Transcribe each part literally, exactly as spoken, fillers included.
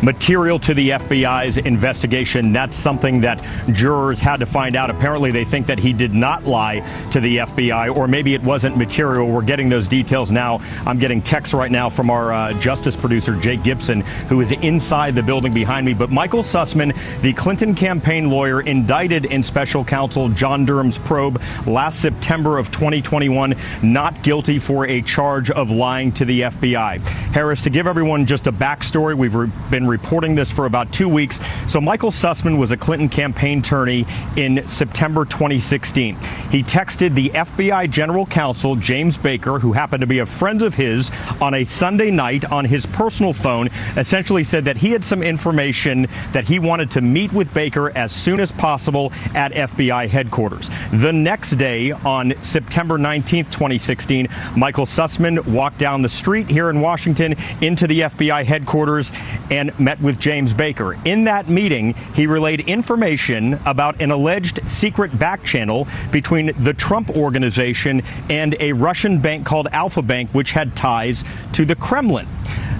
material to the F B I's investigation? That's something that jurors had to find out. Apparently, they think that he did not lie to the F B I, or maybe it wasn't material. We're getting those details now. I'm getting texts right now from our uh, justice producer, Jake Gibson, who is inside the building behind me. But Michael Sussman, the Clinton campaign lawyer, indicted in special counsel John Durham's probe last September of twenty twenty-one, not guilty for a charge of lying to the F B I. Harris, to give everyone just a backstory, we've re- been reporting this for about two weeks. So Michael Sussman was a Clinton campaign attorney in September twenty sixteen. He texted the F B I General Counsel, James Baker, who happened to be a friend of his, on a Sunday night on his personal phone, essentially said that he had some information that he wanted to meet with Baker as soon as possible at F B I headquarters. The next day, on September nineteenth, twenty sixteen, Michael Sussman walked down the street here in Washington into the F B I headquarters and met with James Baker. In that meeting, he relayed information about an alleged secret back channel between the Trump Organization and a Russian bank called Alfa Bank, which had ties to the Kremlin.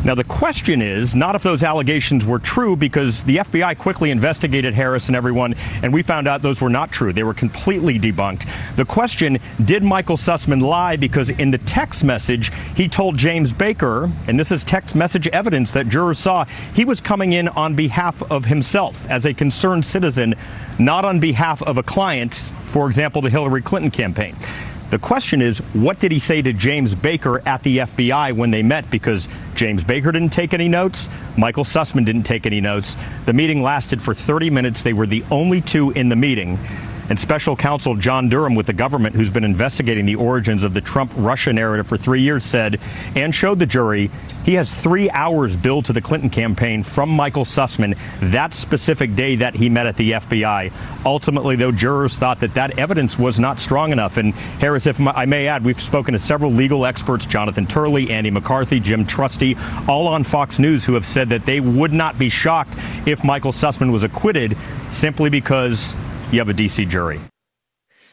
Now, the question is not if those allegations were true, because the F B I quickly investigated Harris and everyone, and we found out those were not true. They were completely debunked. The question, did Michael Sussman lie? Because in the text message, he told James Baker, and this is text message evidence that jurors saw, he was coming in on behalf of himself as a concerned citizen, not on behalf of a client, for example, the Hillary Clinton campaign. The question is, what did he say to James Baker at the F B I when they met? Because James Baker didn't take any notes. Michael Sussman didn't take any notes. The meeting lasted for thirty minutes. They were the only two in the meeting. And special counsel John Durham with the government, who's been investigating the origins of the Trump-Russia narrative for three years, said and showed the jury he has three hours billed to the Clinton campaign from Michael Sussman that specific day that he met at the F B I. Ultimately, though, jurors thought that that evidence was not strong enough. And Harris, if I may add, we've spoken to several legal experts, Jonathan Turley, Andy McCarthy, Jim Trusty, all on Fox News, who have said that they would not be shocked if Michael Sussman was acquitted simply because you have a D C jury.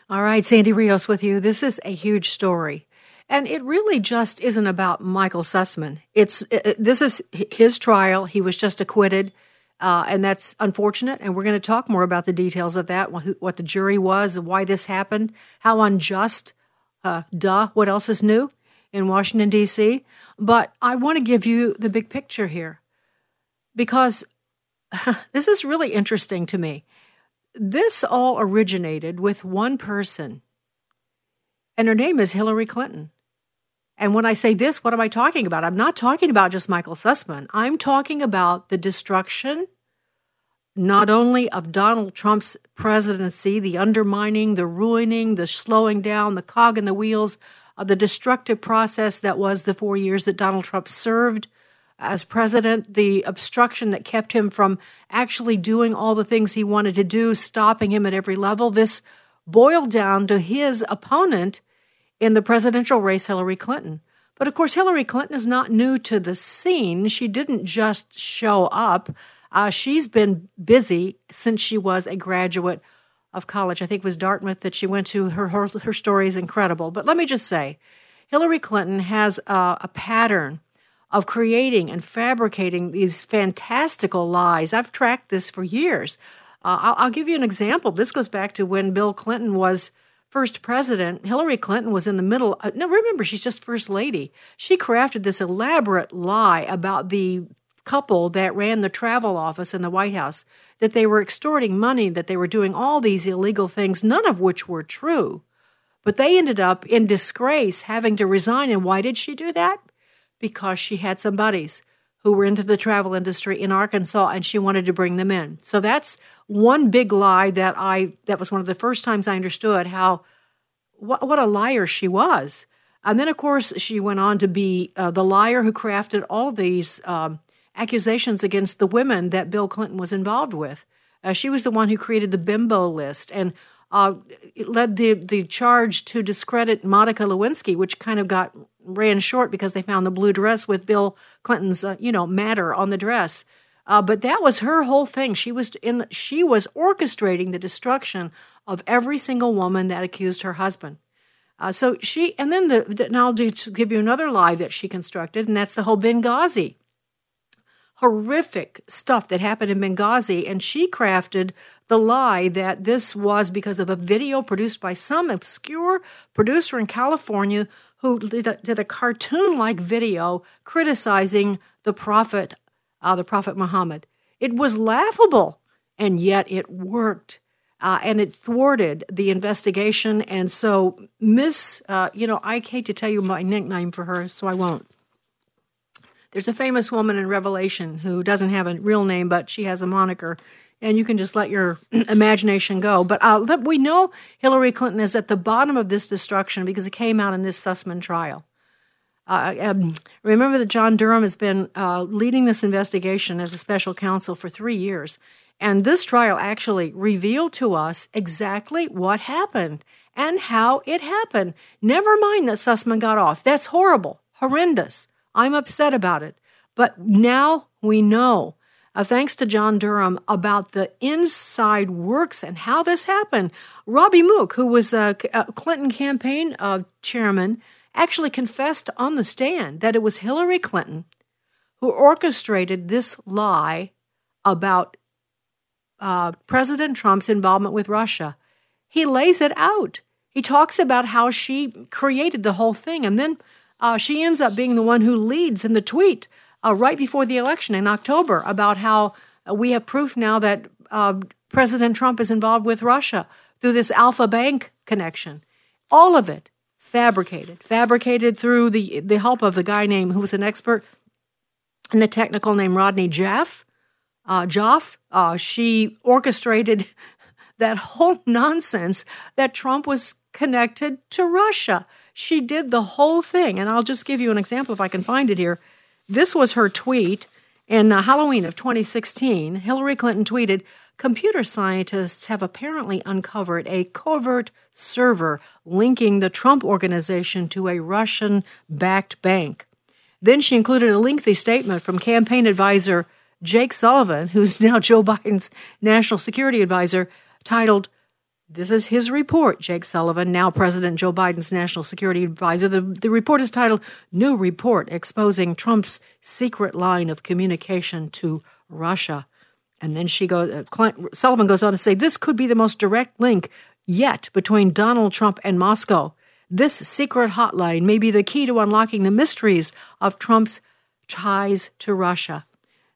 All right, Sandy Rios with you. This is a huge story. And it really just isn't about Michael Sussman. It's it, this is his trial. He was just acquitted, uh, and that's unfortunate. And we're going to talk more about the details of that, what the jury was, why this happened, how unjust, uh, duh, what else is new in Washington, D C? But I want to give you the big picture here because this is really interesting to me. This all originated with one person, and her name is Hillary Clinton. And when I say this, what am I talking about? I'm not talking about just Michael Sussman. I'm talking about the destruction, not only of Donald Trump's presidency, the undermining, the ruining, the slowing down, the cog in the wheels of the destructive process that was the four years that Donald Trump served as president, the obstruction that kept him from actually doing all the things he wanted to do, stopping him at every level. This boiled down to his opponent in the presidential race, Hillary Clinton. But of course, Hillary Clinton is not new to the scene. She didn't just show up. Uh, she's been busy since she was a graduate of college. I think it was Dartmouth that she went to. Her, her, her story is incredible. But let me just say, Hillary Clinton has a, a pattern of creating and fabricating these fantastical lies. I've tracked this for years. Uh, I'll, I'll give you an example. This goes back to when Bill Clinton was first president. Hillary Clinton was in the middle. Uh, no, remember, she's just first lady. She crafted this elaborate lie about the couple that ran the travel office in the White House, that they were extorting money, that they were doing all these illegal things, none of which were true. But they ended up in disgrace having to resign. And why did she do that? Because she had some buddies who were into the travel industry in Arkansas, and she wanted to bring them in. So that's one big lie that I, that was one of the first times I understood how, what, what a liar she was. And then, of course, she went on to be uh, the liar who crafted all these um, accusations against the women that Bill Clinton was involved with. Uh, she was the one who created the bimbo list and Uh, it led the, the charge to discredit Monica Lewinsky, which kind of got ran short because they found the blue dress with Bill Clinton's, uh, you know, matter on the dress. Uh, but that was her whole thing. She was in. The, she was orchestrating the destruction of every single woman that accused her husband. Uh, so she, and then the, the now I'll do, to give you another lie that she constructed, and that's the whole Benghazi. Horrific stuff that happened in Benghazi, and she crafted the lie that this was because of a video produced by some obscure producer in California who did a, did a cartoon-like video criticizing the prophet, uh, the prophet Muhammad. It was laughable, and yet it worked, uh, and it thwarted the investigation. And so, Miss, uh, you know, I hate to tell you my nickname for her, so I won't. There's a famous woman in Revelation who doesn't have a real name, but she has a moniker, and you can just let your imagination go. But uh, we know Hillary Clinton is at the bottom of this destruction because it came out in this Sussman trial. Uh, um, remember that John Durham has been uh, leading this investigation as a special counsel for three years, and this trial actually revealed to us exactly what happened and how it happened. Never mind that Sussman got off. That's horrible, horrendous. I'm upset about it, but now we know, uh, thanks to John Durham, about the inside works and how this happened. Robbie Mook, who was a Clinton campaign uh, chairman, actually confessed on the stand that it was Hillary Clinton who orchestrated this lie about uh, President Trump's involvement with Russia. He lays it out. He talks about how she created the whole thing, and then Uh, she ends up being the one who leads in the tweet uh, right before the election in October about how we have proof now that uh, President Trump is involved with Russia through this Alfa Bank connection. All of it fabricated, fabricated through the, the help of the guy named, who was an expert in the technical name Rodney Joff. Uh, Joff. Uh, she orchestrated that whole nonsense that Trump was connected to Russia. She did the whole thing, and I'll just give you an example if I can find it here. This was her tweet in uh, Halloween of twenty sixteen. Hillary Clinton tweeted, "Computer scientists have apparently uncovered a covert server linking the Trump organization to a Russian-backed bank." Then she included a lengthy statement from campaign advisor Jake Sullivan, who's now Joe Biden's national security advisor, titled, this is his report, Jake Sullivan, now President Joe Biden's national security advisor. The, the report is titled, "New Report Exposing Trump's Secret Line of Communication to Russia." And then she goes, uh, Sullivan goes on to say, "This could be the most direct link yet between Donald Trump and Moscow. This secret hotline may be the key to unlocking the mysteries of Trump's ties to Russia."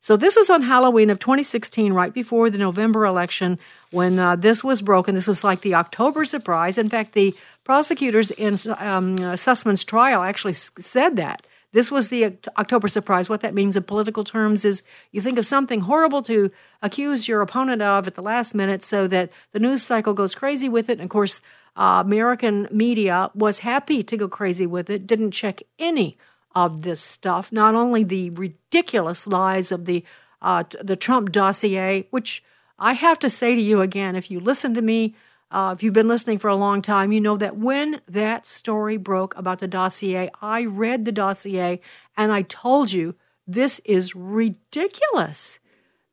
So this is on Halloween of twenty sixteen, right before the November election, when uh, this was broken. This was like the October surprise. In fact, the prosecutors in um, Sussman's trial actually s- said that. This was the October surprise. What that means in political terms is you think of something horrible to accuse your opponent of at the last minute so that the news cycle goes crazy with it. And, of course, uh, American media was happy to go crazy with it, didn't check any of this stuff, not only the ridiculous lies of the uh, the Trump dossier, which I have to say to you again, if you listen to me, uh, if you've been listening for a long time, you know that when that story broke about the dossier, I read the dossier and I told you, this is ridiculous.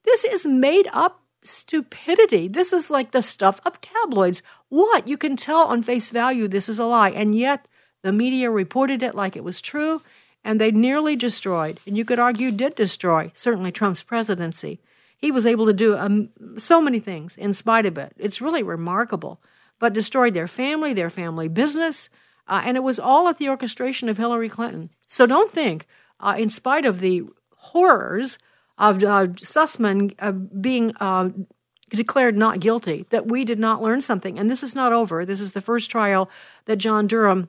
This is made up stupidity. This is like the stuff of tabloids. What? You can tell on face value this is a lie, and yet the media reported it like it was true. And they nearly destroyed, and you could argue did destroy, certainly Trump's presidency. He was able to do um, so many things in spite of it. It's really remarkable. But destroyed their family, their family business, uh, and it was all at the orchestration of Hillary Clinton. So don't think, uh, in spite of the horrors of uh, Sussman uh, being uh, declared not guilty, that we did not learn something. And this is not over. This is the first trial that John Durham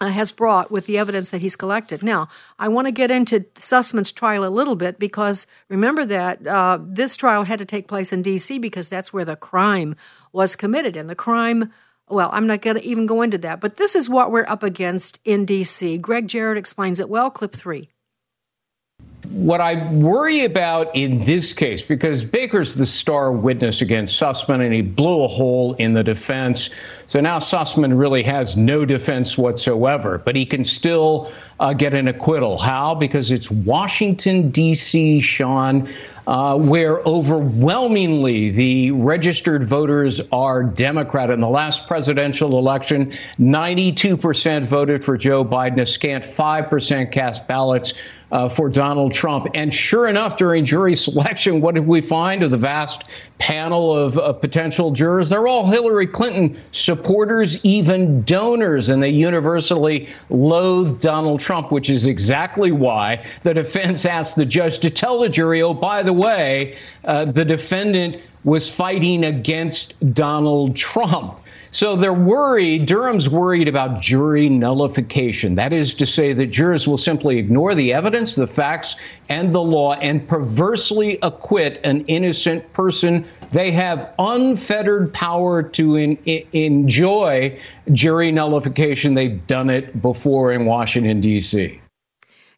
uh, has brought with the evidence that he's collected. Now, I want to get into Sussman's trial a little bit because remember that uh, this trial had to take place in D C because that's where the crime was committed. And the crime, well, I'm not going to even go into that. But this is what we're up against in D C. Greg Jarrett explains it well. Clip three. What I worry about in this case, because Baker's the star witness against Sussman, and he blew a hole in the defense. So now Sussman really has no defense whatsoever, but he can still uh, get an acquittal. How? Because it's Washington, D C, Sean, uh, where overwhelmingly the registered voters are Democrat. In the last presidential election, ninety-two percent voted for Joe Biden, a scant five percent cast ballots Uh, for Donald Trump. And sure enough, during jury selection, what did we find of the vast panel of, of potential jurors? They're all Hillary Clinton supporters, even donors, and they universally loathe Donald Trump, which is exactly why the defense asked the judge to tell the jury, oh, by the way, uh, the defendant was fighting against Donald Trump. So they're worried, Durham's worried about jury nullification. That is to say that jurors will simply ignore the evidence, the facts, and the law, and perversely acquit an innocent person. They have unfettered power to in, in, enjoy jury nullification. They've done it before in Washington, D C.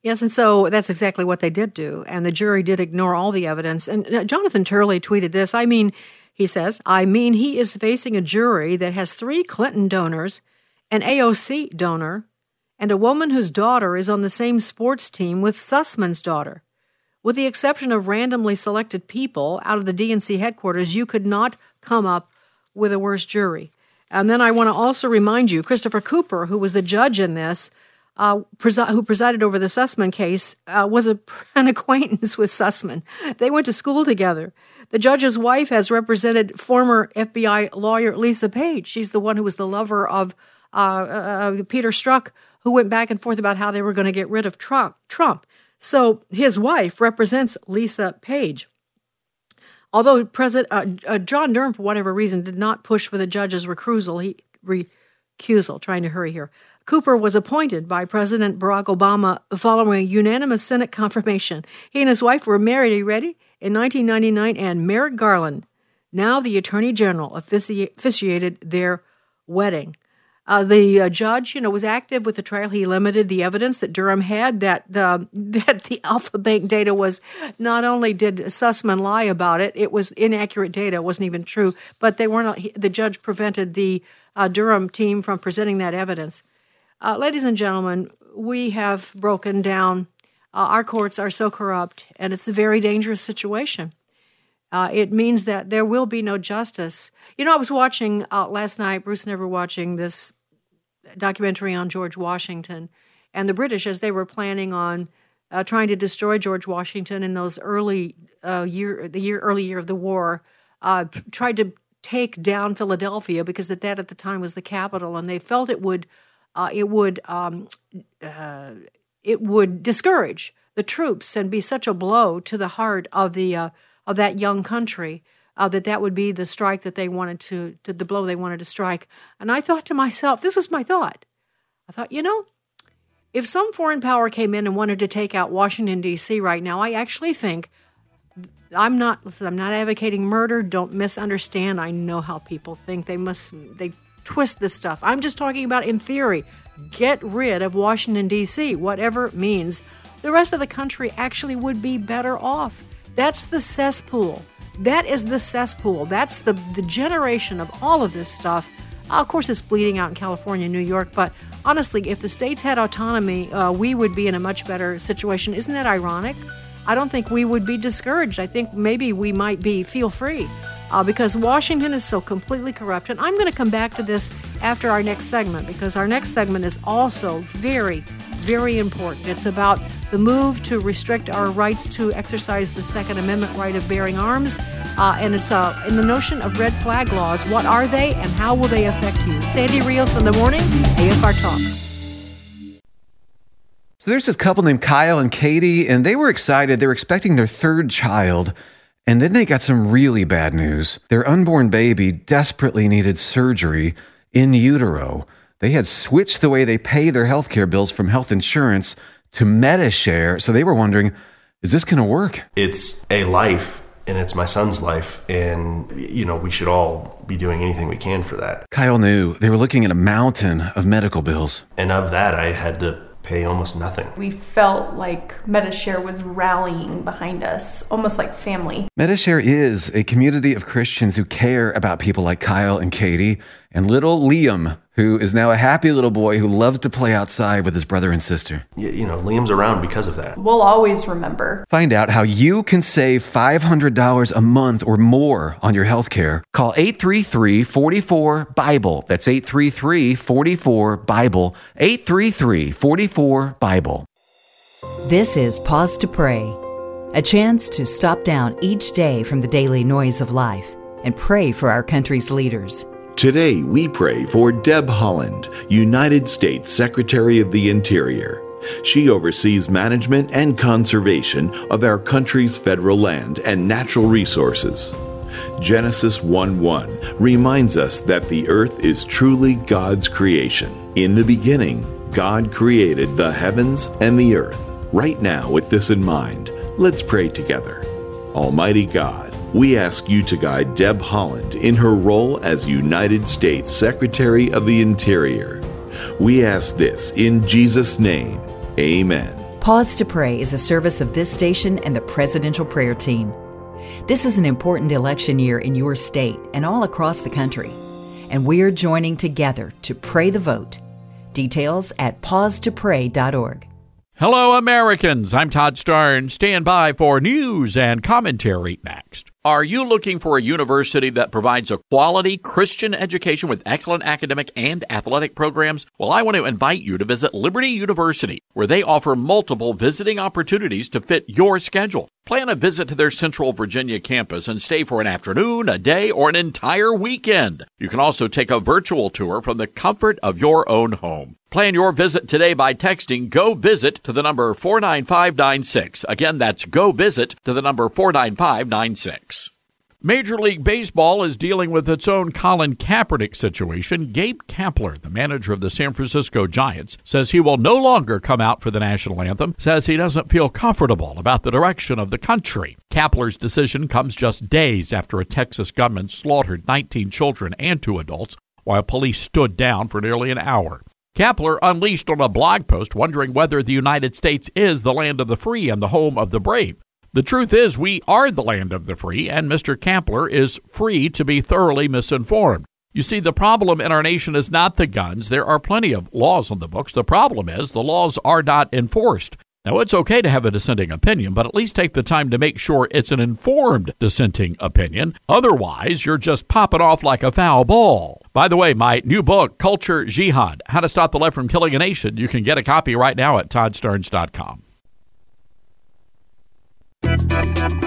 Yes, and so that's exactly what they did do, and the jury did ignore all the evidence. And Jonathan Turley tweeted this, I mean... He says, I mean, he is facing a jury that has three Clinton donors, an A O C donor, and a woman whose daughter is on the same sports team with Sussman's daughter. With the exception of randomly selected people out of the D N C headquarters, you could not come up with a worse jury. And then I want to also remind you, Christopher Cooper, who was the judge in this, Uh, presi- who presided over the Sussman case, uh, was a, an acquaintance with Sussman. They went to school together. The judge's wife has represented former F B I lawyer Lisa Page. She's the one who was the lover of uh, uh, Peter Strzok, who went back and forth about how they were going to get rid of Trump. Trump. So his wife represents Lisa Page. Although President uh, uh, John Durham, for whatever reason, did not push for the judge's recusal, he recusal, trying to hurry here. Cooper was appointed by President Barack Obama following unanimous Senate confirmation. He and his wife were married, are you ready, in nineteen ninety-nine, and Merrick Garland, now the Attorney General, offici- officiated their wedding. Uh, the uh, judge, you know, was active with the trial. He limited the evidence that Durham had that, uh, that the Alfa Bank data was, not only did Sussman lie about it, it was inaccurate data, it wasn't even true, but they were not, the judge prevented the uh, Durham team from presenting that evidence. Uh, ladies and gentlemen, we have broken down. Uh, our courts are so corrupt, and it's a very dangerous situation. Uh, it means that there will be no justice. You know, I was watching uh, last night, Bruce and I were watching this documentary on George Washington, and the British, as they were planning on uh, trying to destroy George Washington in those early uh, year, the year early year of the war, uh, tried to take down Philadelphia because that, that at the time was the capital, and they felt it would. Uh, it would um, uh, it would discourage the troops and be such a blow to the heart of the uh, of that young country uh, that that would be the strike that they wanted to, to the blow they wanted to strike. And I thought to myself, this was my thought. I thought, you know, if some foreign power came in and wanted to take out Washington, D C right now, I actually think I'm not. Listen, I'm not advocating murder. Don't misunderstand. I know how people think. They must. They. Twist this stuff. I'm just talking about in theory. Get rid of Washington, D C, whatever it means. The rest of the country actually would be better off. That's the cesspool. That is the cesspool. That's the, the generation of all of this stuff. Of course, it's bleeding out in California, New York, but honestly, if the states had autonomy, uh, we would be in a much better situation. Isn't that ironic? I don't think we would be discouraged. I think maybe we might be feel free. Uh, because Washington is so completely corrupt. And I'm going to come back to this after our next segment, because our next segment is also very, very important. It's about the move to restrict our rights to exercise the Second Amendment right of bearing arms. Uh, and it's uh, in the notion of red flag laws. What are they and how will they affect you? Sandy Rios in the morning, A F R Talk. So there's this couple named Kyle and Katie, and they were excited. They were expecting their third child. And then they got some really bad news. Their unborn baby desperately needed surgery in utero. They had switched the way they pay their healthcare bills from health insurance to MediShare. So they were wondering, is this going to work? It's a life, and it's my son's life. And, you know, we should all be doing anything we can for that. Kyle knew they were looking at a mountain of medical bills. And of that, I had to pay almost nothing. We felt like MediShare was rallying behind us, almost like family. MediShare is a community of Christians who care about people like Kyle and Katie and little Liam, who is now a happy little boy who loves to play outside with his brother and sister. You, you know, Liam's around because of that. We'll always remember. Find out how you can save five hundred dollars a month or more on your health care. Call eight three three, four four, BIBLE. That's eight three three, four four, BIBLE. eight three three, four four, BIBLE. This is Pause to Pray, a chance to stop down each day from the daily noise of life and pray for our country's leaders. Today, we pray for Deb Holland, United States Secretary of the Interior. She oversees management and conservation of our country's federal land and natural resources. Genesis one one reminds us that the earth is truly God's creation. In the beginning, God created the heavens and the earth. Right now, with this in mind, let's pray together. Almighty God, we ask you to guide Deb Holland in her role as United States Secretary of the Interior. We ask this in Jesus' name. Amen. Pause to Pray is a service of this station and the Presidential Prayer Team. This is an important election year in your state and all across the country, and we're joining together to pray the vote. Details at pause to pray dot org. Hello, Americans. I'm Todd Stern. Stand by for news and commentary next. Are you looking for a university that provides a quality Christian education with excellent academic and athletic programs? Well, I want to invite you to visit Liberty University, where they offer multiple visiting opportunities to fit your schedule. Plan a visit to their Central Virginia campus and stay for an afternoon, a day, or an entire weekend. You can also take a virtual tour from the comfort of your own home. Plan your visit today by texting Go Visit to the number four nine five nine six. Again, that's Go Visit to the number four nine five nine six. Major League Baseball is dealing with its own Colin Kaepernick situation. Gabe Kapler, the manager of the San Francisco Giants, says he will no longer come out for the national anthem, says he doesn't feel comfortable about the direction of the country. Kapler's decision comes just days after a Texas gunman slaughtered nineteen children and two adults while police stood down for nearly an hour. Kapler unleashed on a blog post wondering whether the United States is the land of the free and the home of the brave. The truth is, we are the land of the free, and Mister Kapler is free to be thoroughly misinformed. You see, the problem in our nation is not the guns. There are plenty of laws on the books. The problem is the laws are not enforced. Now, it's okay to have a dissenting opinion, but at least take the time to make sure it's an informed dissenting opinion. Otherwise, you're just popping off like a foul ball. By the way, my new book, Culture Jihad, How to Stop the Left from Killing a Nation, you can get a copy right now at Todd Stearns dot com.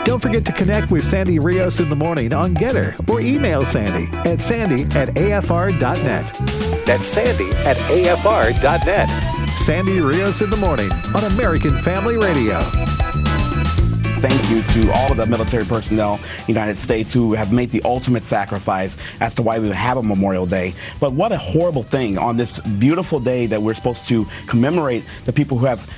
Don't forget to connect with Sandy Rios in the morning on Getter or email Sandy at sandy at A F R dot net. That's sandy at A F R dot net. Sandy Rios in the morning on American Family Radio. Thank you to all of the military personnel in the United States who have made the ultimate sacrifice as to why we have a Memorial Day. But what a horrible thing on this beautiful day that we're supposed to commemorate the people who have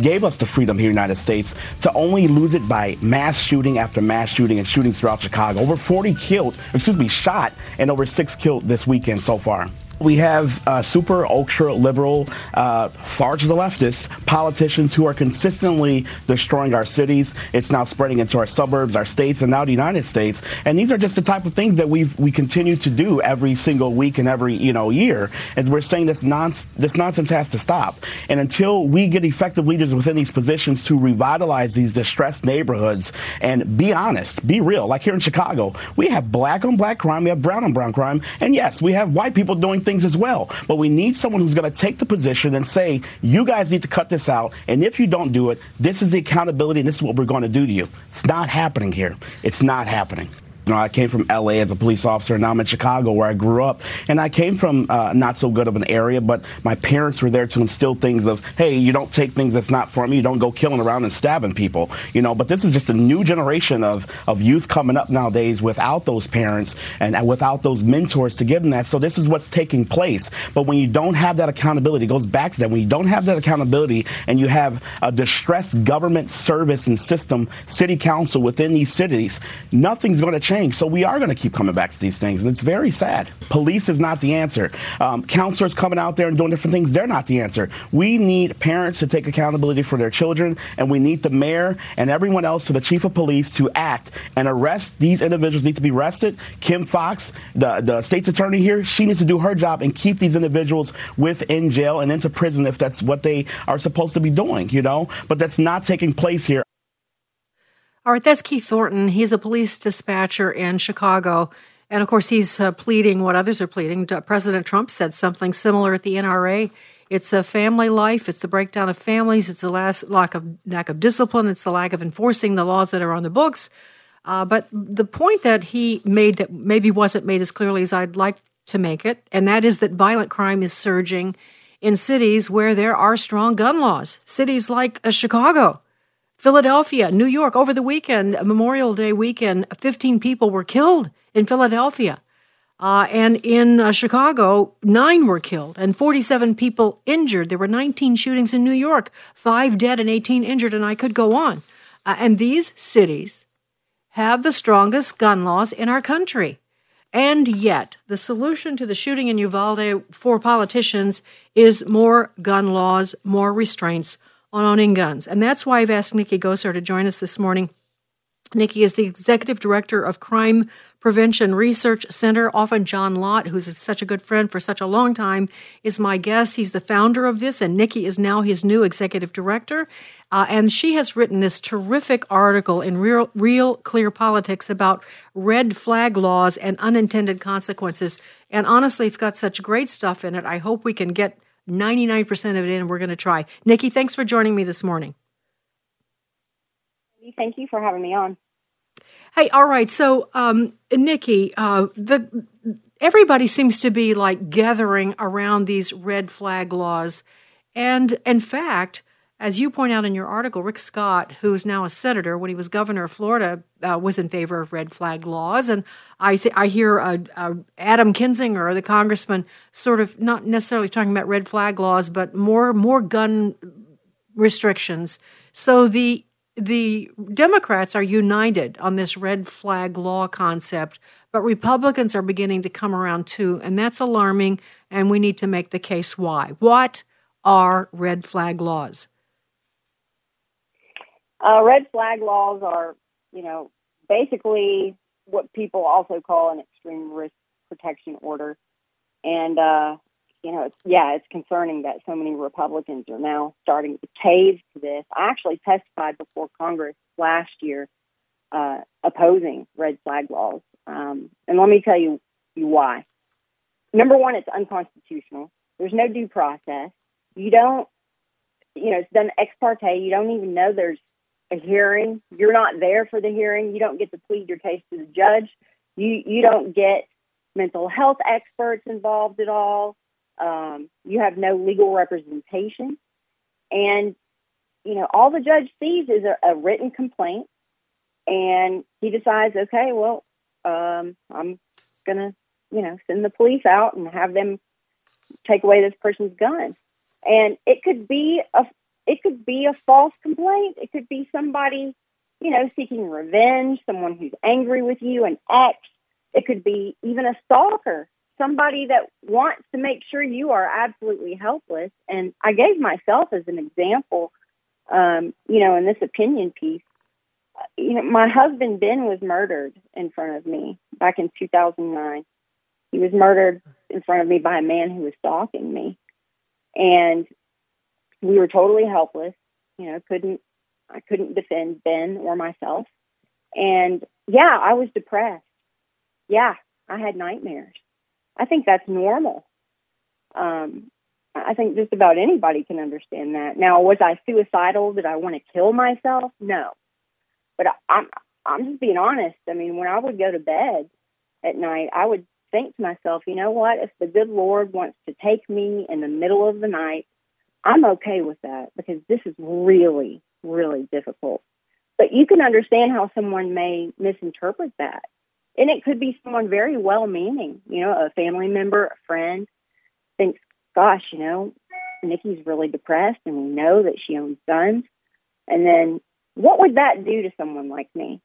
gave us the freedom here in the United States to only lose it by mass shooting after mass shooting and shootings throughout Chicago. Over forty killed, excuse me, shot, and over six killed this weekend so far. We have uh, super ultra liberal, uh, far to the leftist politicians who are consistently destroying our cities. It's now spreading into our suburbs, our states, and now the United States. And these are just the type of things that we we continue to do every single week and every you know year. And we're saying this non this nonsense has to stop. And until we get effective leaders within these positions to revitalize these distressed neighborhoods and be honest, be real. Like here in Chicago, we have black on black crime, we have brown on brown crime, and yes, we have white people doing things. things as well. But we need someone who's going to take the position and say, you guys need to cut this out. And if you don't do it, this is the accountability and this is what we're going to do to you. It's not happening here. It's not happening. You know, I came from L A as a police officer, and now I'm in Chicago where I grew up. And I came from uh, not so good of an area, but my parents were there to instill things of, hey, you don't take things that's not from you. You don't go killing around and stabbing people, you know. But this is just a new generation of, of youth coming up nowadays without those parents and without those mentors to give them that. So this is what's taking place. But when you don't have that accountability, it goes back to that. When you don't have that accountability and you have a distressed government service and system, city council within these cities, nothing's going to change. So we are going to keep coming back to these things. And it's very sad. Police is not the answer. Um, counselors coming out there and doing different things, they're not the answer. We need parents to take accountability for their children, and we need the mayor and everyone else, to the chief of police, to act and arrest these individuals. Need to be arrested. Kim Fox, the, the state's attorney here, she needs to do her job and keep these individuals within jail and into prison if that's what they are supposed to be doing, you know? But that's not taking place here. All right, that's Keith Thornton. He's a police dispatcher in Chicago. And, of course, he's uh, pleading what others are pleading. President Trump said something similar at the N R A. It's a family life. It's the breakdown of families. It's the last lack of, lack of discipline. It's the lack of enforcing the laws that are on the books. Uh, but the point that he made that maybe wasn't made as clearly as I'd like to make it, and that is that violent crime is surging in cities where there are strong gun laws. Cities like uh, Chicago, Philadelphia, New York. Over the weekend, Memorial Day weekend, fifteen people were killed in Philadelphia. Uh, and in uh, Chicago, nine were killed and forty-seven people injured. There were nineteen shootings in New York, five dead and eighteen injured, and I could go on. Uh, and these cities have the strongest gun laws in our country. And yet, the solution to the shooting in Uvalde for politicians is more gun laws, more restraints on owning guns. And that's why I've asked Nicki Goeser to join us this morning. Nicki is the executive director of Crime Prevention Research Center. Often John Lott, who's such a good friend for such a long time, is my guest. He's the founder of this, and Nicki is now his new executive director. Uh, and she has written this terrific article in Real, Real Clear Politics about red flag laws and unintended consequences. And honestly, it's got such great stuff in it. I hope we can get ninety-nine percent of it in, and we're going to try. Nicki, thanks for joining me this morning. Thank you for having me on. Hey, all right. So, um, Nicki, uh, the, everybody seems to be like gathering around these red flag laws. And in fact, as you point out in your article, Rick Scott, who is now a senator, when he was governor of Florida, uh, was in favor of red flag laws. And I th- I hear uh, uh, Adam Kinzinger, the congressman, sort of not necessarily talking about red flag laws, but more more gun restrictions. So the The Democrats are united on this red flag law concept, but Republicans are beginning to come around too, and that's alarming, and we need to make the case why. What are red flag laws? Uh, red flag laws are, you know, basically what people also call an extreme risk protection order. And, uh, you know, it's, yeah, it's concerning that so many Republicans are now starting to cave to this. I actually testified before Congress last year uh, opposing red flag laws. Um, and let me tell you, you why. Number one, it's unconstitutional. There's no due process. You don't, you know, it's done ex parte. You don't even know there's a hearing. You're not there for the hearing. You don't get to plead your case to the judge. You, you don't get mental health experts involved at all. Um, you have no legal representation. And, you know, all the judge sees is a, a written complaint. And he decides, okay, well, um, I'm going to, you know, send the police out and have them take away this person's gun. And it could be a, it could be a false complaint. It could be somebody, you know, seeking revenge, someone who's angry with you, an ex. It could be even a stalker, somebody that wants to make sure you are absolutely helpless. And I gave myself as an example, um, you know, in this opinion piece. You know, my husband, Ben, was murdered in front of me back in two thousand nine. He was murdered in front of me by a man who was stalking me. And we were totally helpless. You know, couldn't I couldn't defend Ben or myself. And, yeah, I was depressed. Yeah, I had nightmares. I think that's normal. Um, I think just about anybody can understand that. Now, was I suicidal? Did I want to kill myself? No. But I, I'm, I'm just being honest. I mean, when I would go to bed at night, I would think to myself, you know what, if the good Lord wants to take me in the middle of the night, I'm okay with that because this is really, really difficult. But you can understand how someone may misinterpret that. And it could be someone very well-meaning, you know, a family member, a friend, thinks, gosh, you know, Nikki's really depressed and we know that she owns guns. And then what would that do to someone like me?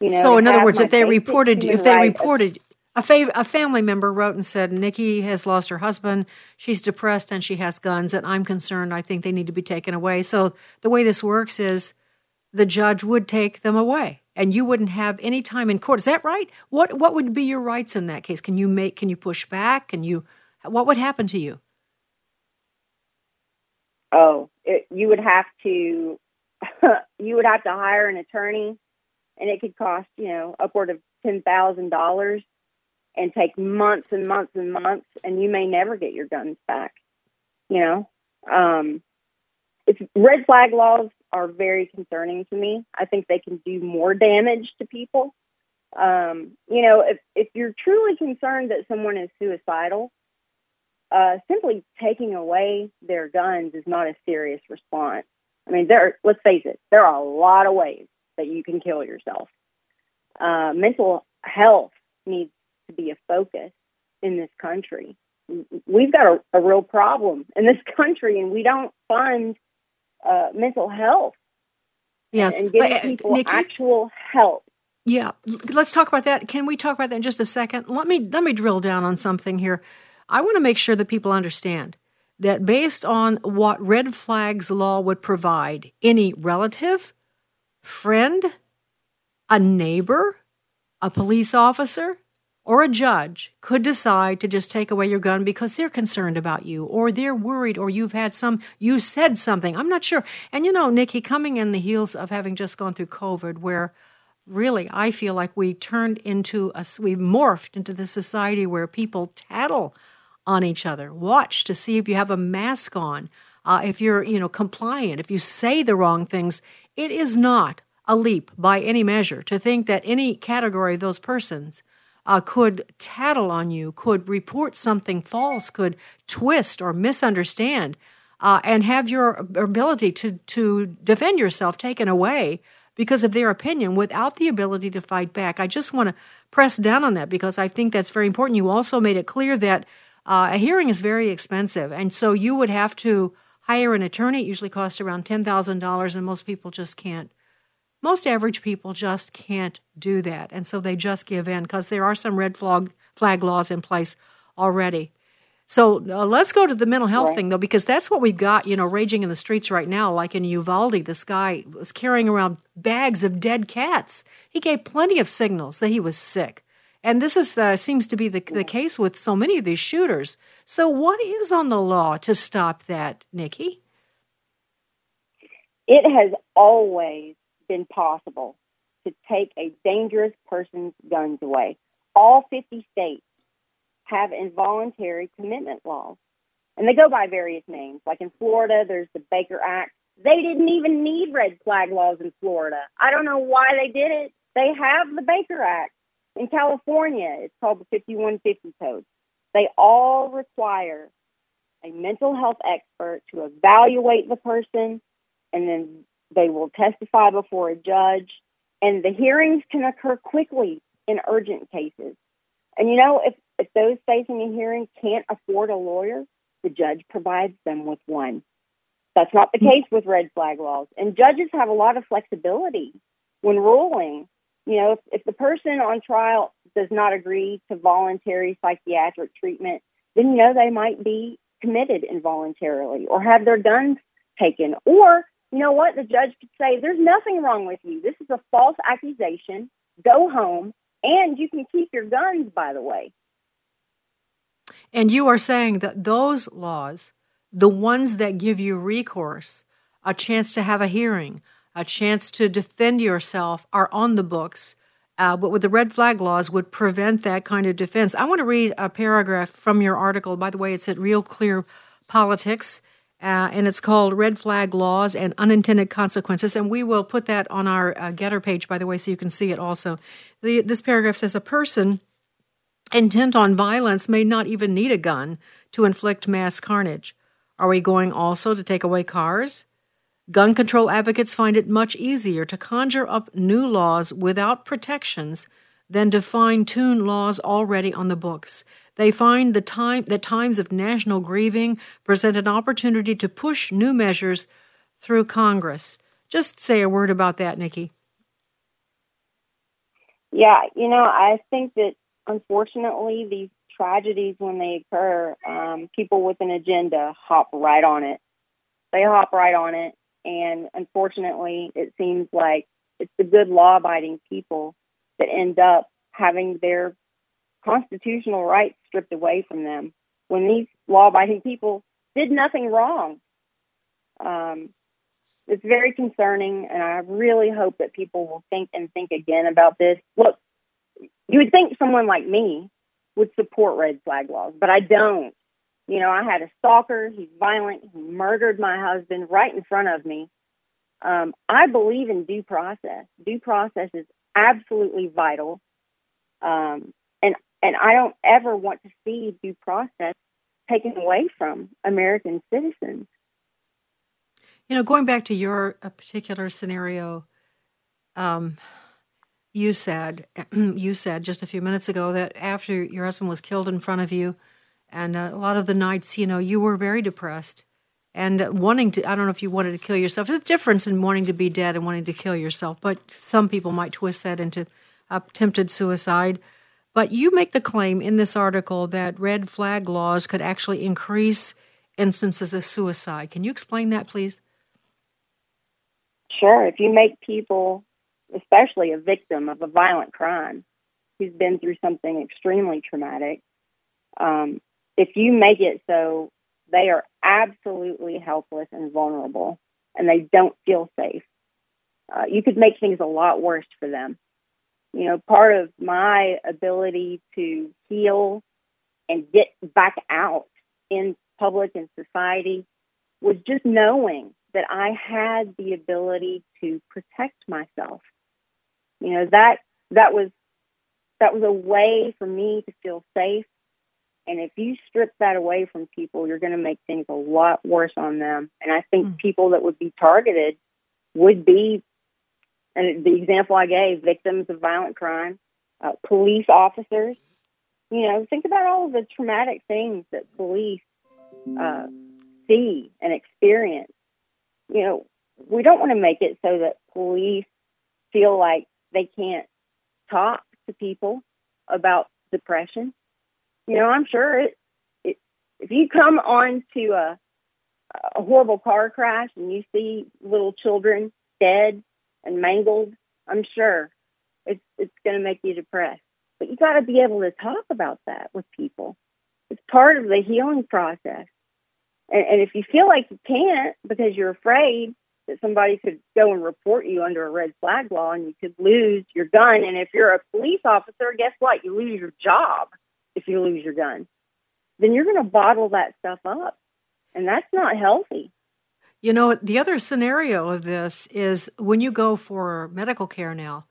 You know, so in other words, if they reported, if they reported, a, fav- a family member wrote and said, Nikki has lost her husband, she's depressed and she has guns and I'm concerned, I think they need to be taken away. So the way this works is the judge would take them away and you wouldn't have any time in court. Is that right? What what would be your rights in that case? Can you make, can you push back? Can you, what would happen to you? Oh, it, you would have to, you would have to hire an attorney. And it could cost, you know, upward of ten thousand dollars and take months and months and months, and you may never get your guns back, you know. Um, it's, red flag laws are very concerning to me. I think they can do more damage to people. Um, you know, if, if you're truly concerned that someone is suicidal, uh, simply taking away their guns is not a serious response. I mean, there. Let's face it, there are a lot of ways that you can kill yourself. Uh, mental health needs to be a focus in this country. We've got a, a real problem in this country, and we don't fund uh, mental health. Yes, and, and give people uh, Nikki, actual help. Yeah, let's talk about that. Can we talk about that in just a second? Let me let me drill down on something here. I want to make sure that people understand that based on what red flags law would provide, any relative, friend, a neighbor, a police officer, or a judge could decide to just take away your gun because they're concerned about you or they're worried or you've had some, you said something. I'm not sure. And you know, Nikki, coming in the heels of having just gone through COVID where really I feel like we turned into, a, we morphed into the society where people tattle on each other, watch to see if you have a mask on, uh, if you're, you know, compliant, if you say the wrong things. It is not a leap by any measure to think that any category of those persons uh, could tattle on you, could report something false, could twist or misunderstand, uh, and have your ability to, to defend yourself taken away because of their opinion without the ability to fight back. I just want to press down on that because I think that's very important. You also made it clear that uh, a hearing is very expensive, and so you would have to hire an attorney. It usually costs around ten thousand dollars, and most people just can't. Most average people just can't do that, and so they just give in because there are some red flag, flag laws in place already. So uh, let's go to the mental health right. thing, though, because that's what we've got, you know, raging in the streets right now. Like in Uvalde, this guy was carrying around bags of dead cats. He gave plenty of signals that he was sick. And this is uh, seems to be the, the case with so many of these shooters. So what is on the law to stop that, Nikki? It has always been possible to take a dangerous person's guns away. All fifty states have involuntary commitment laws. And they go by various names. Like in Florida, there's the Baker Act. They didn't even need red flag laws in Florida. I don't know why they did it. They have the Baker Act. In California, it's called the fifty-one fifty Code. They all require a mental health expert to evaluate the person, and then they will testify before a judge. And the hearings can occur quickly in urgent cases. And, you know, if, if those facing a hearing can't afford a lawyer, the judge provides them with one. That's not the case with red flag laws. And judges have a lot of flexibility when ruling. You know, if, if the person on trial does not agree to voluntary psychiatric treatment, then, you know, they might be committed involuntarily or have their guns taken. Or, you know what, the judge could say, there's nothing wrong with you. This is a false accusation. Go home. And you can keep your guns, by the way. And you are saying that those laws, the ones that give you recourse, a chance to have a hearing, a chance to defend yourself, are on the books, uh, but with the red flag laws would prevent that kind of defense. I want to read a paragraph from your article. By the way, it's at Real Clear Politics, Uh, and it's called Red Flag Laws and Unintended Consequences. And we will put that on our uh, Getter page, by the way, so you can see it also. The, this paragraph says, a person intent on violence may not even need a gun to inflict mass carnage. Are we going also to take away cars? Gun control advocates find it much easier to conjure up new laws without protections than to fine-tune laws already on the books. They find the time that times of national grieving present an opportunity to push new measures through Congress. Just say a word about that, Nikki. Yeah, you know, I think that unfortunately these tragedies, when they occur, um, people with an agenda hop right on it. They hop right on it, and unfortunately it seems like it's the good law-abiding people that end up having their constitutional rights stripped away from them when these law-abiding people did nothing wrong. Um, it's very concerning, and I really hope that people will think and think again about this. Look, you would think someone like me would support red flag laws, but I don't. You know, I had a stalker. He's violent. He murdered my husband right in front of me. Um, I believe in due process. Due process is absolutely vital. Um, and And I don't ever want to see due process taken away from American citizens. You know, going back to your uh, particular scenario, um, you said you said just a few minutes ago that after your husband was killed in front of you, and uh, a lot of the nights, you know, you were very depressed and wanting to. I don't know if you wanted to kill yourself. There's a difference in wanting to be dead and wanting to kill yourself, but some people might twist that into attempted suicide. But you make the claim in this article that red flag laws could actually increase instances of suicide. Can you explain that, please? Sure. If you make people, especially a victim of a violent crime who's been through something extremely traumatic, um, if you make it so they are absolutely helpless and vulnerable and they don't feel safe, uh, you could make things a lot worse for them. You know, part of my ability to heal and get back out in public and society was just knowing that I had the ability to protect myself. You know, that that was that was a way for me to feel safe. And if you strip that away from people, you're going to make things a lot worse on them. And I think mm. people that would be targeted would be, and the example I gave, victims of violent crime, uh, police officers. You know, think about all of the traumatic things that police uh, see and experience. You know, we don't want to make it so that police feel like they can't talk to people about depression. You know, I'm sure it, it, if you come on to a, a horrible car crash and you see little children dead and mangled, I'm sure it's it's going to make you depressed. But you got to be able to talk about that with people. It's part of the healing process. And, and if you feel like you can't because you're afraid that somebody could go and report you under a red flag law and you could lose your gun, and if you're a police officer, guess what? You lose your job if you lose your gun. Then you're going to bottle that stuff up, and that's not healthy. You know, the other scenario of this is when you go for medical care now,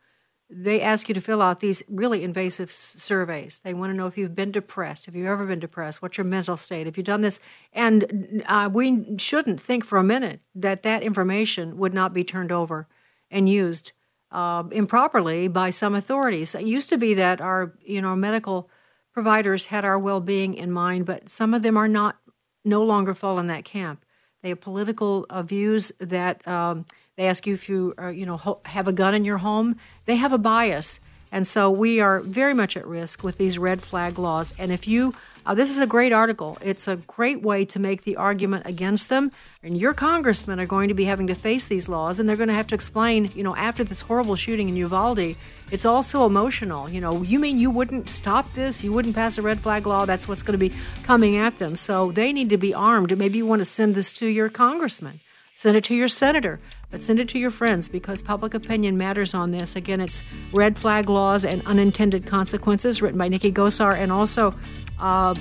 they ask you to fill out these really invasive s- surveys. They want to know if you've been depressed, have you ever been depressed, what's your mental state, have you done this? And uh, we shouldn't think for a minute that that information would not be turned over and used uh, improperly by some authorities. It used to be that our, you know, medical providers had our well-being in mind, but some of them are not, no longer fall in that camp. They have political uh, views that um, they ask you if you, uh, you know, ho- have a gun in your home. They have a bias. And so we are very much at risk with these red flag laws. And if you, uh, this is a great article. It's a great way to make the argument against them. And your congressmen are going to be having to face these laws. And they're going to have to explain, you know, after this horrible shooting in Uvalde, it's all so emotional. You know, you mean you wouldn't stop this? You wouldn't pass a red flag law? That's what's going to be coming at them. So they need to be armed. Maybe you want to send this to your congressman. Send it to your senator, but send it to your friends, because public opinion matters on this. Again, it's Red Flag Laws and Unintended Consequences, written by Nicki Goeser, and also uh,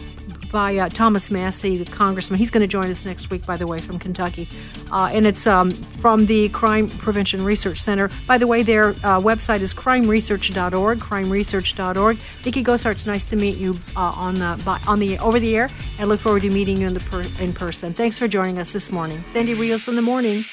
by uh, Thomas Massey, the congressman. He's going to join us next week, by the way, from Kentucky. Uh, and it's um, from the Crime Prevention Research Center. By the way, their uh, website is crime research dot org, crime research dot org. Nicki Goeser, it's nice to meet you uh, on the by, on the over the air. I look forward to meeting you in, the per, in person. Thanks for joining us this morning. Sandy Rios in the morning.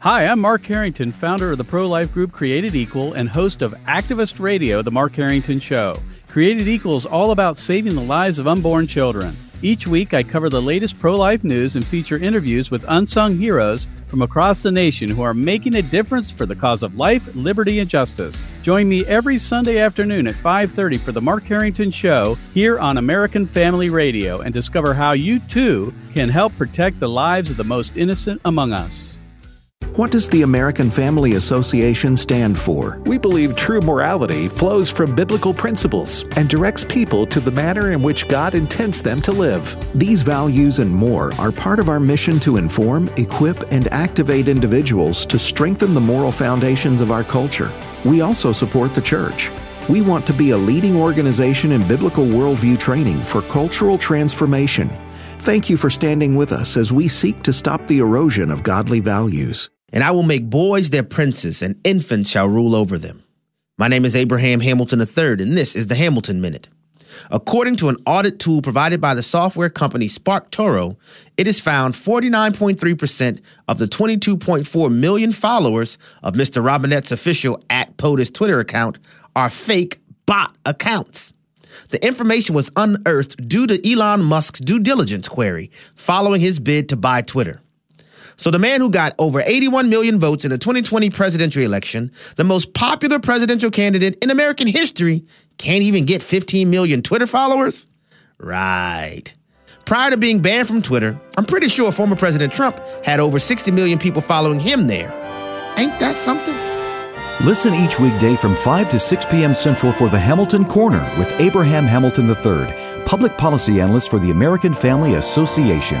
Hi, I'm Mark Harrington, founder of the pro-life group Created Equal and host of Activist Radio, The Mark Harrington Show. Created Equal is all about saving the lives of unborn children. Each week, I cover the latest pro-life news and feature interviews with unsung heroes from across the nation who are making a difference for the cause of life, liberty, and justice. Join me every Sunday afternoon at five thirty for The Mark Harrington Show here on American Family Radio and discover how you, too, can help protect the lives of the most innocent among us. What does the American Family Association stand for? We believe true morality flows from biblical principles and directs people to the manner in which God intends them to live. These values and more are part of our mission to inform, equip, and activate individuals to strengthen the moral foundations of our culture. We also support the church. We want to be a leading organization in biblical worldview training for cultural transformation. Thank you for standing with us as we seek to stop the erosion of godly values. And I will make boys their princes, and infants shall rule over them. My name is Abraham Hamilton the third, and this is the Hamilton Minute. According to an audit tool provided by the software company SparkToro, it has found forty-nine point three percent of the twenty-two point four million followers of Mister Robinette's official at POTUS Twitter account are fake bot accounts. The information was unearthed due to Elon Musk's due diligence query following his bid to buy Twitter. So the man who got over eighty-one million votes in the twenty twenty presidential election, the most popular presidential candidate in American history, can't even get fifteen million Twitter followers? Right. Prior to being banned from Twitter, I'm pretty sure former President Trump had over sixty million people following him there. Ain't that something? Listen each weekday from five to six p.m. Central for the Hamilton Corner with Abraham Hamilton the third, public policy analyst for the American Family Association.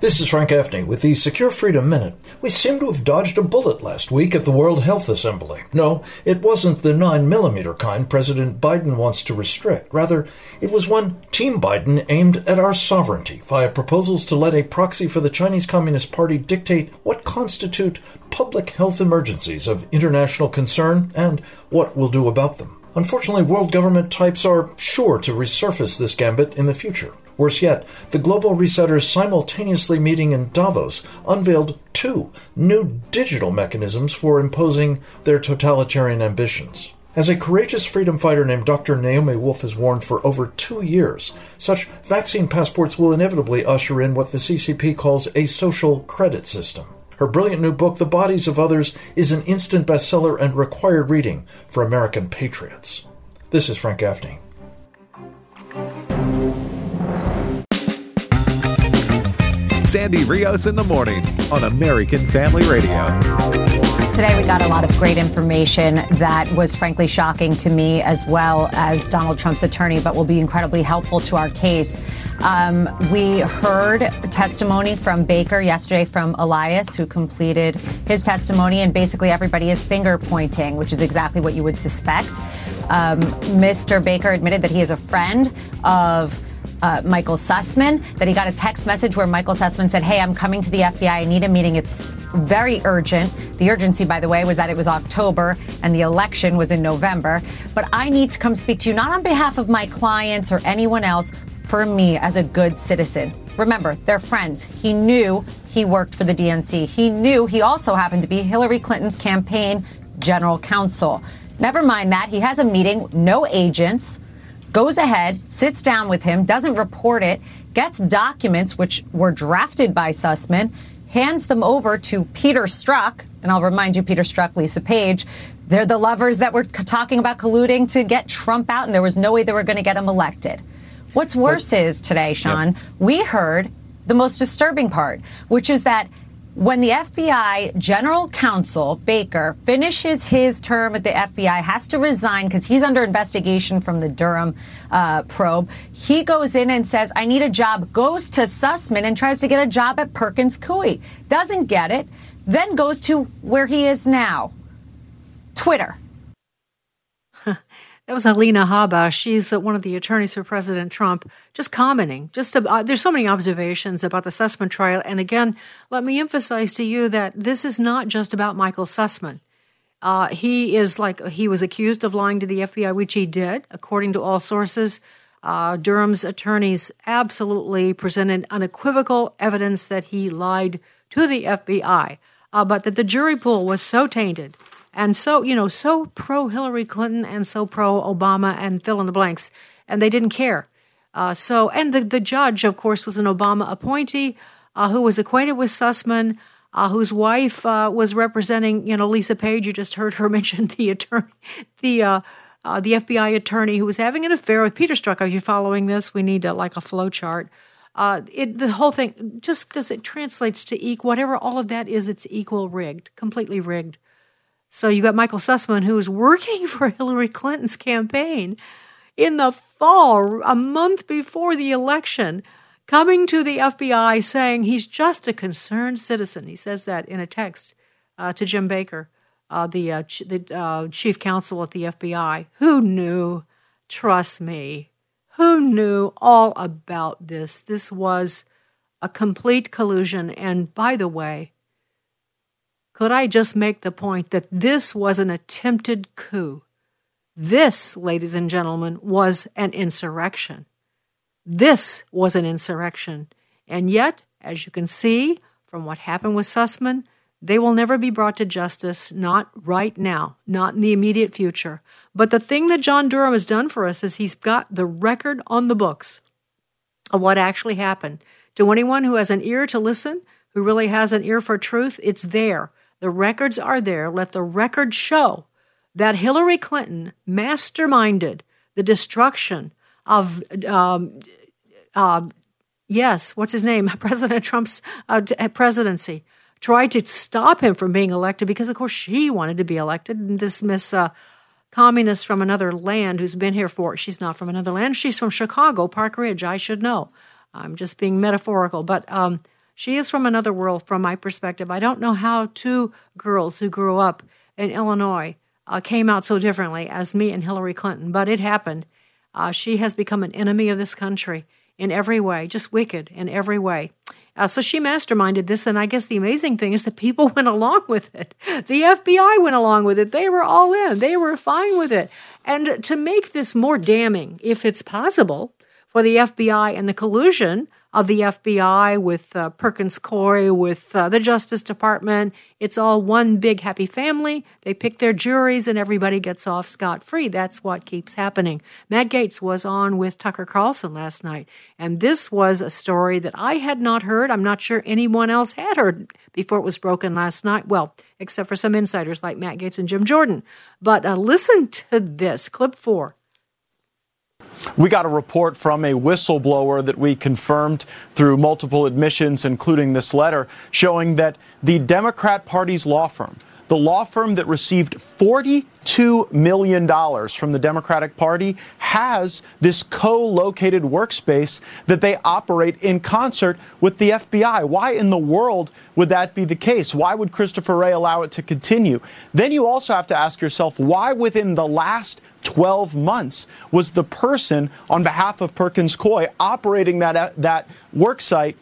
This is Frank Gaffney with the Secure Freedom Minute. We seem to have dodged a bullet last week at the World Health Assembly. No, it wasn't the nine millimeter kind President Biden wants to restrict. Rather, it was one Team Biden aimed at our sovereignty via proposals to let a proxy for the Chinese Communist Party dictate what constitute public health emergencies of international concern and what we'll do about them. Unfortunately, world government types are sure to resurface this gambit in the future. Worse yet, the global resetters simultaneously meeting in Davos unveiled two new digital mechanisms for imposing their totalitarian ambitions. As a courageous freedom fighter named Doctor Naomi Wolf has warned for over two years, such vaccine passports will inevitably usher in what the C C P calls a social credit system. Her brilliant new book, The Bodies of Others, is an instant bestseller and required reading for American patriots. This is Frank Gaffney. Sandy Rios in the morning on American Family Radio. Today we got a lot of great information that was frankly shocking to me as well as Donald Trump's attorney, but will be incredibly helpful to our case. Um, we heard testimony from Baker yesterday from Elias, who completed his testimony, and basically everybody is finger pointing, which is exactly what you would suspect. Um, Mister Baker admitted that he is a friend of uh, Michael Sussman, that he got a text message where Michael Sussman said, hey, I'm coming to the F B I. I need a meeting. It's very urgent. The urgency, by the way, was that it was October and the election was in November. But I need to come speak to you, not on behalf of my clients or anyone else, for me as a good citizen. Remember, they're friends. He knew he worked for the D N C. He knew he also happened to be Hillary Clinton's campaign general counsel. Never mind that. He has a meeting, no agents, goes ahead, sits down with him, doesn't report it, gets documents which were drafted by Sussman, hands them over to Peter Strzok. And I'll remind you, Peter Strzok, Lisa Page, they're the lovers that were talking about colluding to get Trump out, and there was no way they were going to get him elected. What's worse is today, Sean, yep. we heard the most disturbing part, which is that when the F B I general counsel, Baker, finishes his term at the F B I, has to resign because he's under investigation from the Durham uh, probe, he goes in and says, I need a job, goes to Sussman and tries to get a job at Perkins Coie, doesn't get it, then goes to where he is now, Twitter. That was Alina Haba. She's one of the attorneys for President Trump, just commenting. Just uh, there's so many observations about the Sussman trial. And again, let me emphasize to you that this is not just about Michael Sussman. Uh, he is like he was accused of lying to the F B I, which he did, according to all sources. Uh, Durham's attorneys absolutely presented unequivocal evidence that he lied to the F B I, uh, but that the jury pool was so tainted and so, you know, so pro-Hillary Clinton and so pro-Obama and fill in the blanks, and they didn't care. Uh, so, and the, the judge, of course, was an Obama appointee uh, who was acquainted with Sussman, uh, whose wife uh, was representing, you know, Lisa Page. You just heard her mention the attorney, the uh, uh, the F B I attorney who was having an affair with Peter Strzok. Are you following this? We need uh, like a flow chart. Uh, it, the whole thing just because it translates to equal, whatever all of that is, it's equal rigged, completely rigged. So you got Michael Sussman, who was working for Hillary Clinton's campaign in the fall, a month before the election, coming to the F B I saying he's just a concerned citizen. He says that in a text uh, to Jim Baker, uh, the, uh, ch- the uh, chief counsel at the F B I. Who knew? Trust me. Who knew all about this? This was a complete collusion. And by the way, could I just make the point that this was an attempted coup? This, ladies and gentlemen, was an insurrection. This was an insurrection. And yet, as you can see from what happened with Sussman, they will never be brought to justice, not right now, not in the immediate future. But the thing that John Durham has done for us is he's got the record on the books of what actually happened. To anyone who has an ear to listen, who really has an ear for truth, it's there. The records are there. Let the record show that Hillary Clinton masterminded the destruction of, um, uh, yes, what's his name, President Trump's uh, presidency, tried to stop him from being elected because, of course, she wanted to be elected. And this Miss uh, Communist from another land who's been here for, she's not from another land, she's from Chicago, Park Ridge, I should know. I'm just being metaphorical, but um, she is from another world from my perspective. I don't know how two girls who grew up in Illinois uh, came out so differently as me and Hillary Clinton, but it happened. Uh, she has become an enemy of this country in every way, just wicked in every way. Uh, so she masterminded this, and I guess the amazing thing is that people went along with it. The F B I went along with it. They were all in. They were fine with it. And to make this more damning, if it's possible, for the F B I and the collusion of the F B I with uh, Perkins Coie, with uh, the Justice Department. It's all one big happy family. They pick their juries and everybody gets off scot-free. That's what keeps happening. Matt Gaetz was on with Tucker Carlson last night, and this was a story that I had not heard. I'm not sure anyone else had heard before it was broken last night. Well, except for some insiders like Matt Gaetz and Jim Jordan. But uh, listen to this, clip four. We got a report from a whistleblower that we confirmed through multiple admissions, including this letter, showing that the Democrat Party's law firm, The law firm that received forty-two million dollars from the Democratic Party has this co-located workspace that they operate in concert with the F B I. Why in the world would that be the case? Why would Christopher Wray allow it to continue? Then you also have to ask yourself, why within the last twelve months was the person on behalf of Perkins Coie operating that, that worksite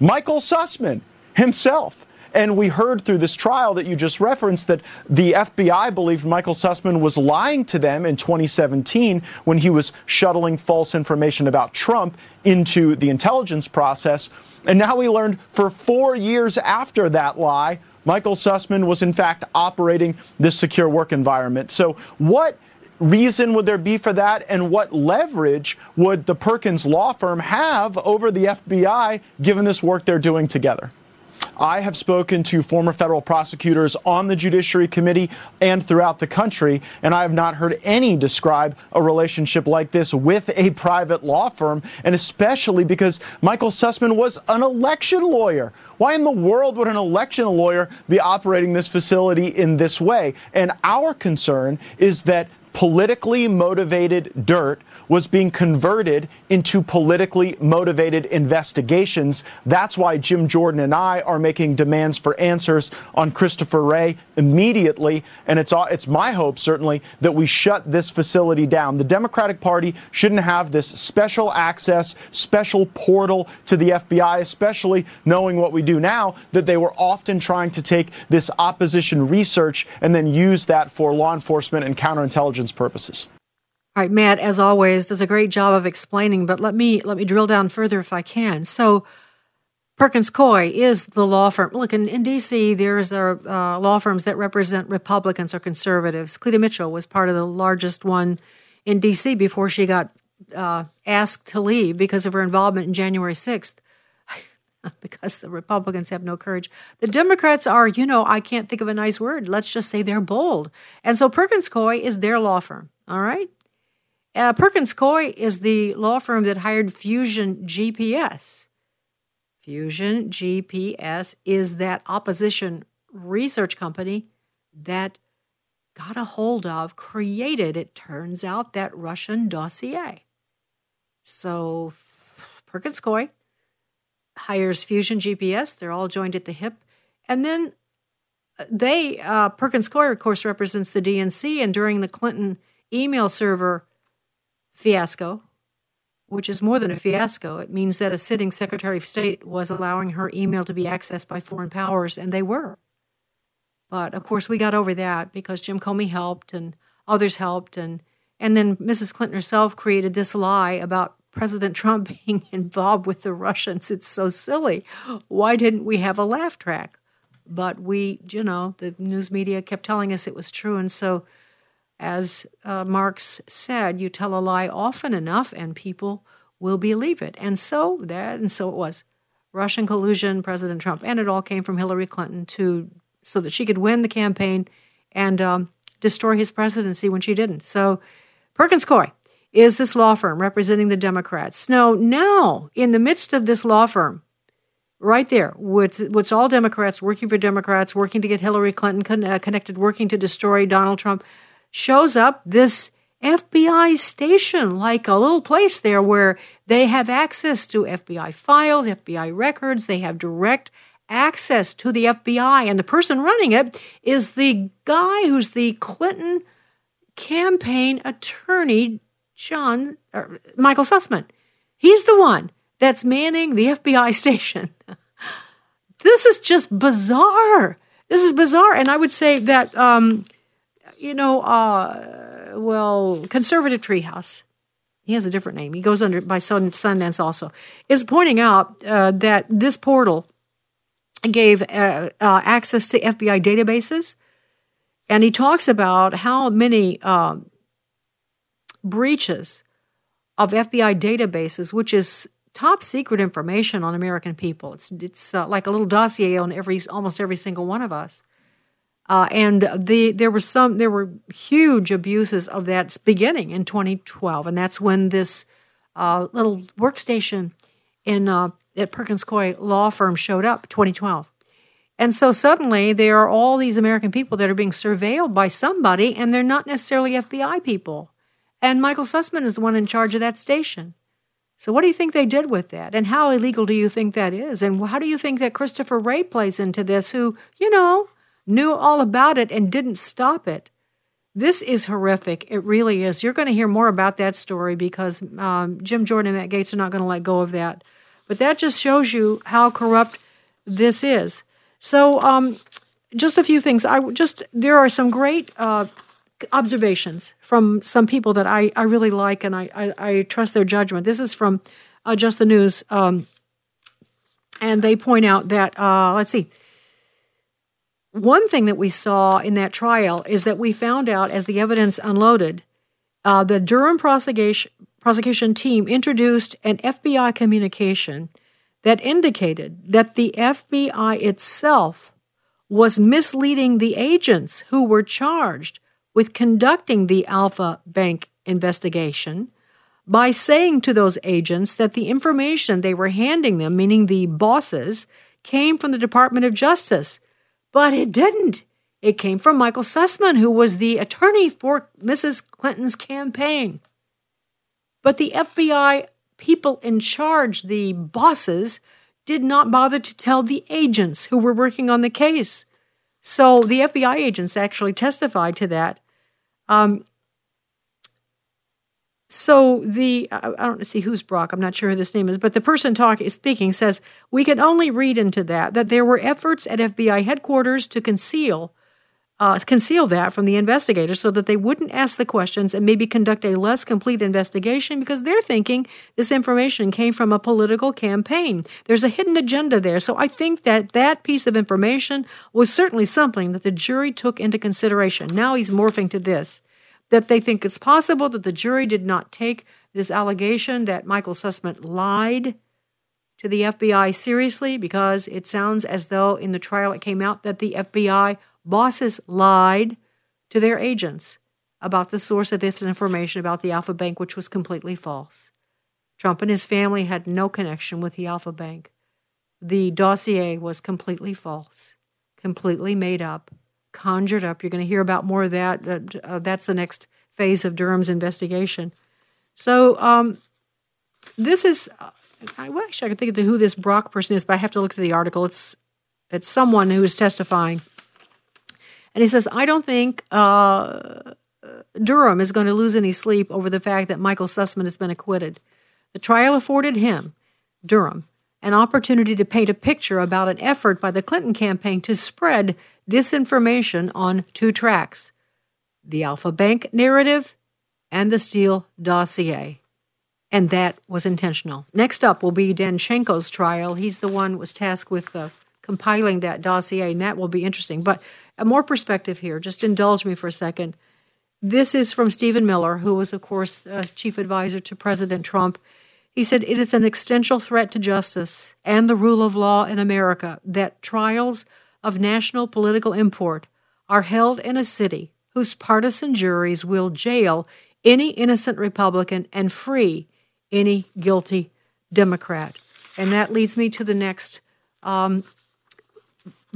Michael Sussman himself? And we heard through this trial that you just referenced that the F B I believed Michael Sussman was lying to them in twenty seventeen when he was shuttling false information about Trump into the intelligence process. And now we learned for four years after that lie, Michael Sussman was in fact operating this secure work environment. So what reason would there be for that, and what leverage would the Perkins law firm have over the F B I given this work they're doing together? I have spoken to former federal prosecutors on the Judiciary Committee and throughout the country, and I have not heard any describe a relationship like this with a private law firm, and especially because Michael Sussman was an election lawyer. Why in the world would an election lawyer be operating this facility in this way? And our concern is that politically motivated dirt was being converted into politically motivated investigations. That's why Jim Jordan and I are making demands for answers on Christopher Wray immediately. And it's, it's my hope, certainly, that we shut this facility down. The Democratic Party shouldn't have this special access, special portal to the F B I, especially knowing what we do now, that they were often trying to take this opposition research and then use that for law enforcement and counterintelligence purposes. All right, Matt, as always, does a great job of explaining, but let me let me drill down further if I can. So Perkins Coie is the law firm. Look, in, in D C, there's uh, law firms that represent Republicans or conservatives. Cleta Mitchell was part of the largest one in D C before she got uh, asked to leave because of her involvement in January sixth, because the Republicans have no courage. The Democrats are, you know, I can't think of a nice word. Let's just say they're bold. And so Perkins Coie is their law firm, all right? Uh, Perkins Coie is the law firm that hired Fusion G P S. Fusion G P S is that opposition research company that got a hold of, created, it turns out, that Russian dossier. So Perkins Coie hires Fusion G P S. They're all joined at the hip. And then they, uh, Perkins Coie, of course, represents the D N C. And during the Clinton email server fiasco, which is more than a fiasco, it means that a sitting Secretary of State was allowing her email to be accessed by foreign powers, and they were. But, of course, we got over that because Jim Comey helped and others helped. And, and then Missus Clinton herself created this lie about President Trump being involved with the Russians. It's so silly. Why didn't we have a laugh track? But we, you know, the news media kept telling us it was true. And so, as uh, Marx said, you tell a lie often enough and people will believe it. And so that, and so it was. Russian collusion, President Trump. And it all came from Hillary Clinton to, so that she could win the campaign and um, destroy his presidency when she didn't. So Perkins Coie is this law firm representing the Democrats. Now, now, in the midst of this law firm, right there, which, which all Democrats, working for Democrats, working to get Hillary Clinton con- uh, connected, working to destroy Donald Trump, shows up this F B I station, like a little place there where they have access to F B I files, F B I records. They have direct access to the F B I. And the person running it is the guy who's the Clinton campaign attorney, John, or Michael Sussman. He's the one that's manning the F B I station. This is just bizarre. This is bizarre. And I would say that, um, you know, uh, well, Conservative Treehouse, he has a different name. He goes under by Sundance also, is pointing out uh, that this portal gave uh, uh, access to F B I databases. And he talks about how many Uh, breaches of F B I databases, which is top secret information on American people. It's it's uh, like a little dossier on every almost every single one of us. Uh, and the there were some there were huge abuses of that beginning in twenty twelve, and that's when this uh, little workstation in uh, at Perkins Coie law firm showed up, twenty twelve. And so suddenly there are all these American people that are being surveilled by somebody, and they're not necessarily F B I people. And Michael Sussman is the one in charge of that station. So what do you think they did with that? And how illegal do you think that is? And how do you think that Christopher Wray plays into this, who, you know, knew all about it and didn't stop it? This is horrific. It really is. You're going to hear more about that story because um, Jim Jordan and Matt Gaetz are not going to let go of that. But that just shows you how corrupt this is. So um, just a few things. I just there are some great uh, observations from some people that I, I really like, and I, I, I trust their judgment. This is from uh, Just the News, um, and they point out that, uh, let's see, one thing that we saw in that trial is that we found out as the evidence unloaded, uh, the Durham prosecution, prosecution team introduced an F B I communication that indicated that the F B I itself was misleading the agents who were charged with conducting the Alfa Bank investigation by saying to those agents that the information they were handing them, meaning the bosses, came from the Department of Justice. But it didn't. It came from Michael Sussman, who was the attorney for Missus Clinton's campaign. But the F B I people in charge, the bosses, did not bother to tell the agents who were working on the case. So the F B I agents actually testified to that. Um, so the, I, I don't see who's Brock, I'm not sure who this name is, but the person talking, speaking says, we can only read into that, that there were efforts at F B I headquarters to conceal Uh, conceal that from the investigators so that they wouldn't ask the questions and maybe conduct a less complete investigation because they're thinking this information came from a political campaign. There's a hidden agenda there. So I think that that piece of information was certainly something that the jury took into consideration. Now he's morphing to this, that they think it's possible that the jury did not take this allegation that Michael Sussman lied to the F B I seriously because it sounds as though in the trial it came out that the F B I bosses lied to their agents about the source of this information about the Alfa Bank, which was completely false. Trump and his family had no connection with the Alfa Bank. The dossier was completely false, completely made up, conjured up. You're going to hear about more of that. Uh, that's the next phase of Durham's investigation. So um, this is, uh, I wish I could think of who this Brock person is, but I have to look at the article. It's, it's someone who is testifying. And he says, I don't think uh, Durham is going to lose any sleep over the fact that Michael Sussman has been acquitted. The trial afforded him, Durham, an opportunity to paint a picture about an effort by the Clinton campaign to spread disinformation on two tracks, the Alfa Bank narrative and the Steele dossier. And that was intentional. Next up will be Danchenko's trial. He's the one who was tasked with uh, compiling that dossier, and that will be interesting. But more perspective here. Just indulge me for a second. This is from Stephen Miller, who was, of course, uh, chief advisor to President Trump. He said, it is an existential threat to justice and the rule of law in America that trials of national political import are held in a city whose partisan juries will jail any innocent Republican and free any guilty Democrat. And that leads me to the next um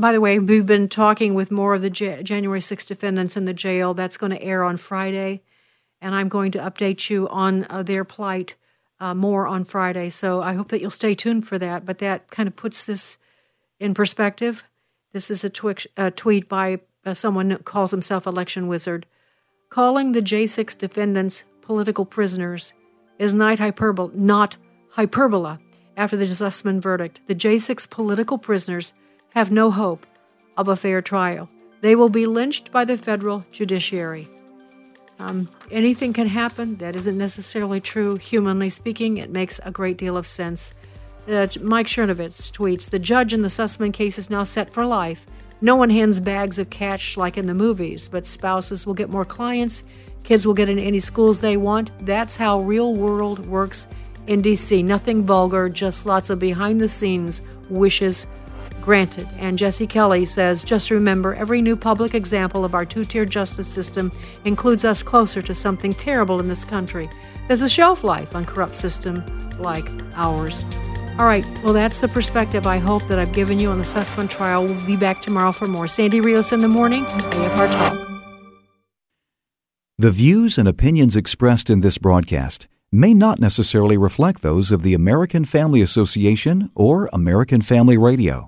By the way, we've been talking with more of the January sixth defendants in the jail. That's going to air on Friday, and I'm going to update you on uh, their plight uh, more on Friday. So I hope that you'll stay tuned for that, but that kind of puts this in perspective. This is a, twi- a tweet by uh, someone who calls himself Election Wizard. Calling the J six defendants political prisoners is not hyperbole, not hyperbole. After the Sussman verdict, the J six political prisoners have no hope of a fair trial. They will be lynched by the federal judiciary. Um, anything can happen. That isn't necessarily true. Humanly speaking, it makes a great deal of sense. Uh, Mike Cernovitz tweets, the judge in the Sussman case is now set for life. No one hands bags of cash like in the movies, but spouses will get more clients. Kids will get into any schools they want. That's how real world works in D C. Nothing vulgar, just lots of behind-the-scenes wishes granted. And Jesse Kelly says, just remember, every new public example of our two-tier justice system includes us closer to something terrible in this country. There's a shelf life on corrupt system like ours. All right, well, that's the perspective I hope that I've given you on the Sussman trial. We'll be back tomorrow for more. Sandy Rios in the morning, A F R Talk. The views and opinions expressed in this broadcast may not necessarily reflect those of the American Family Association or American Family Radio.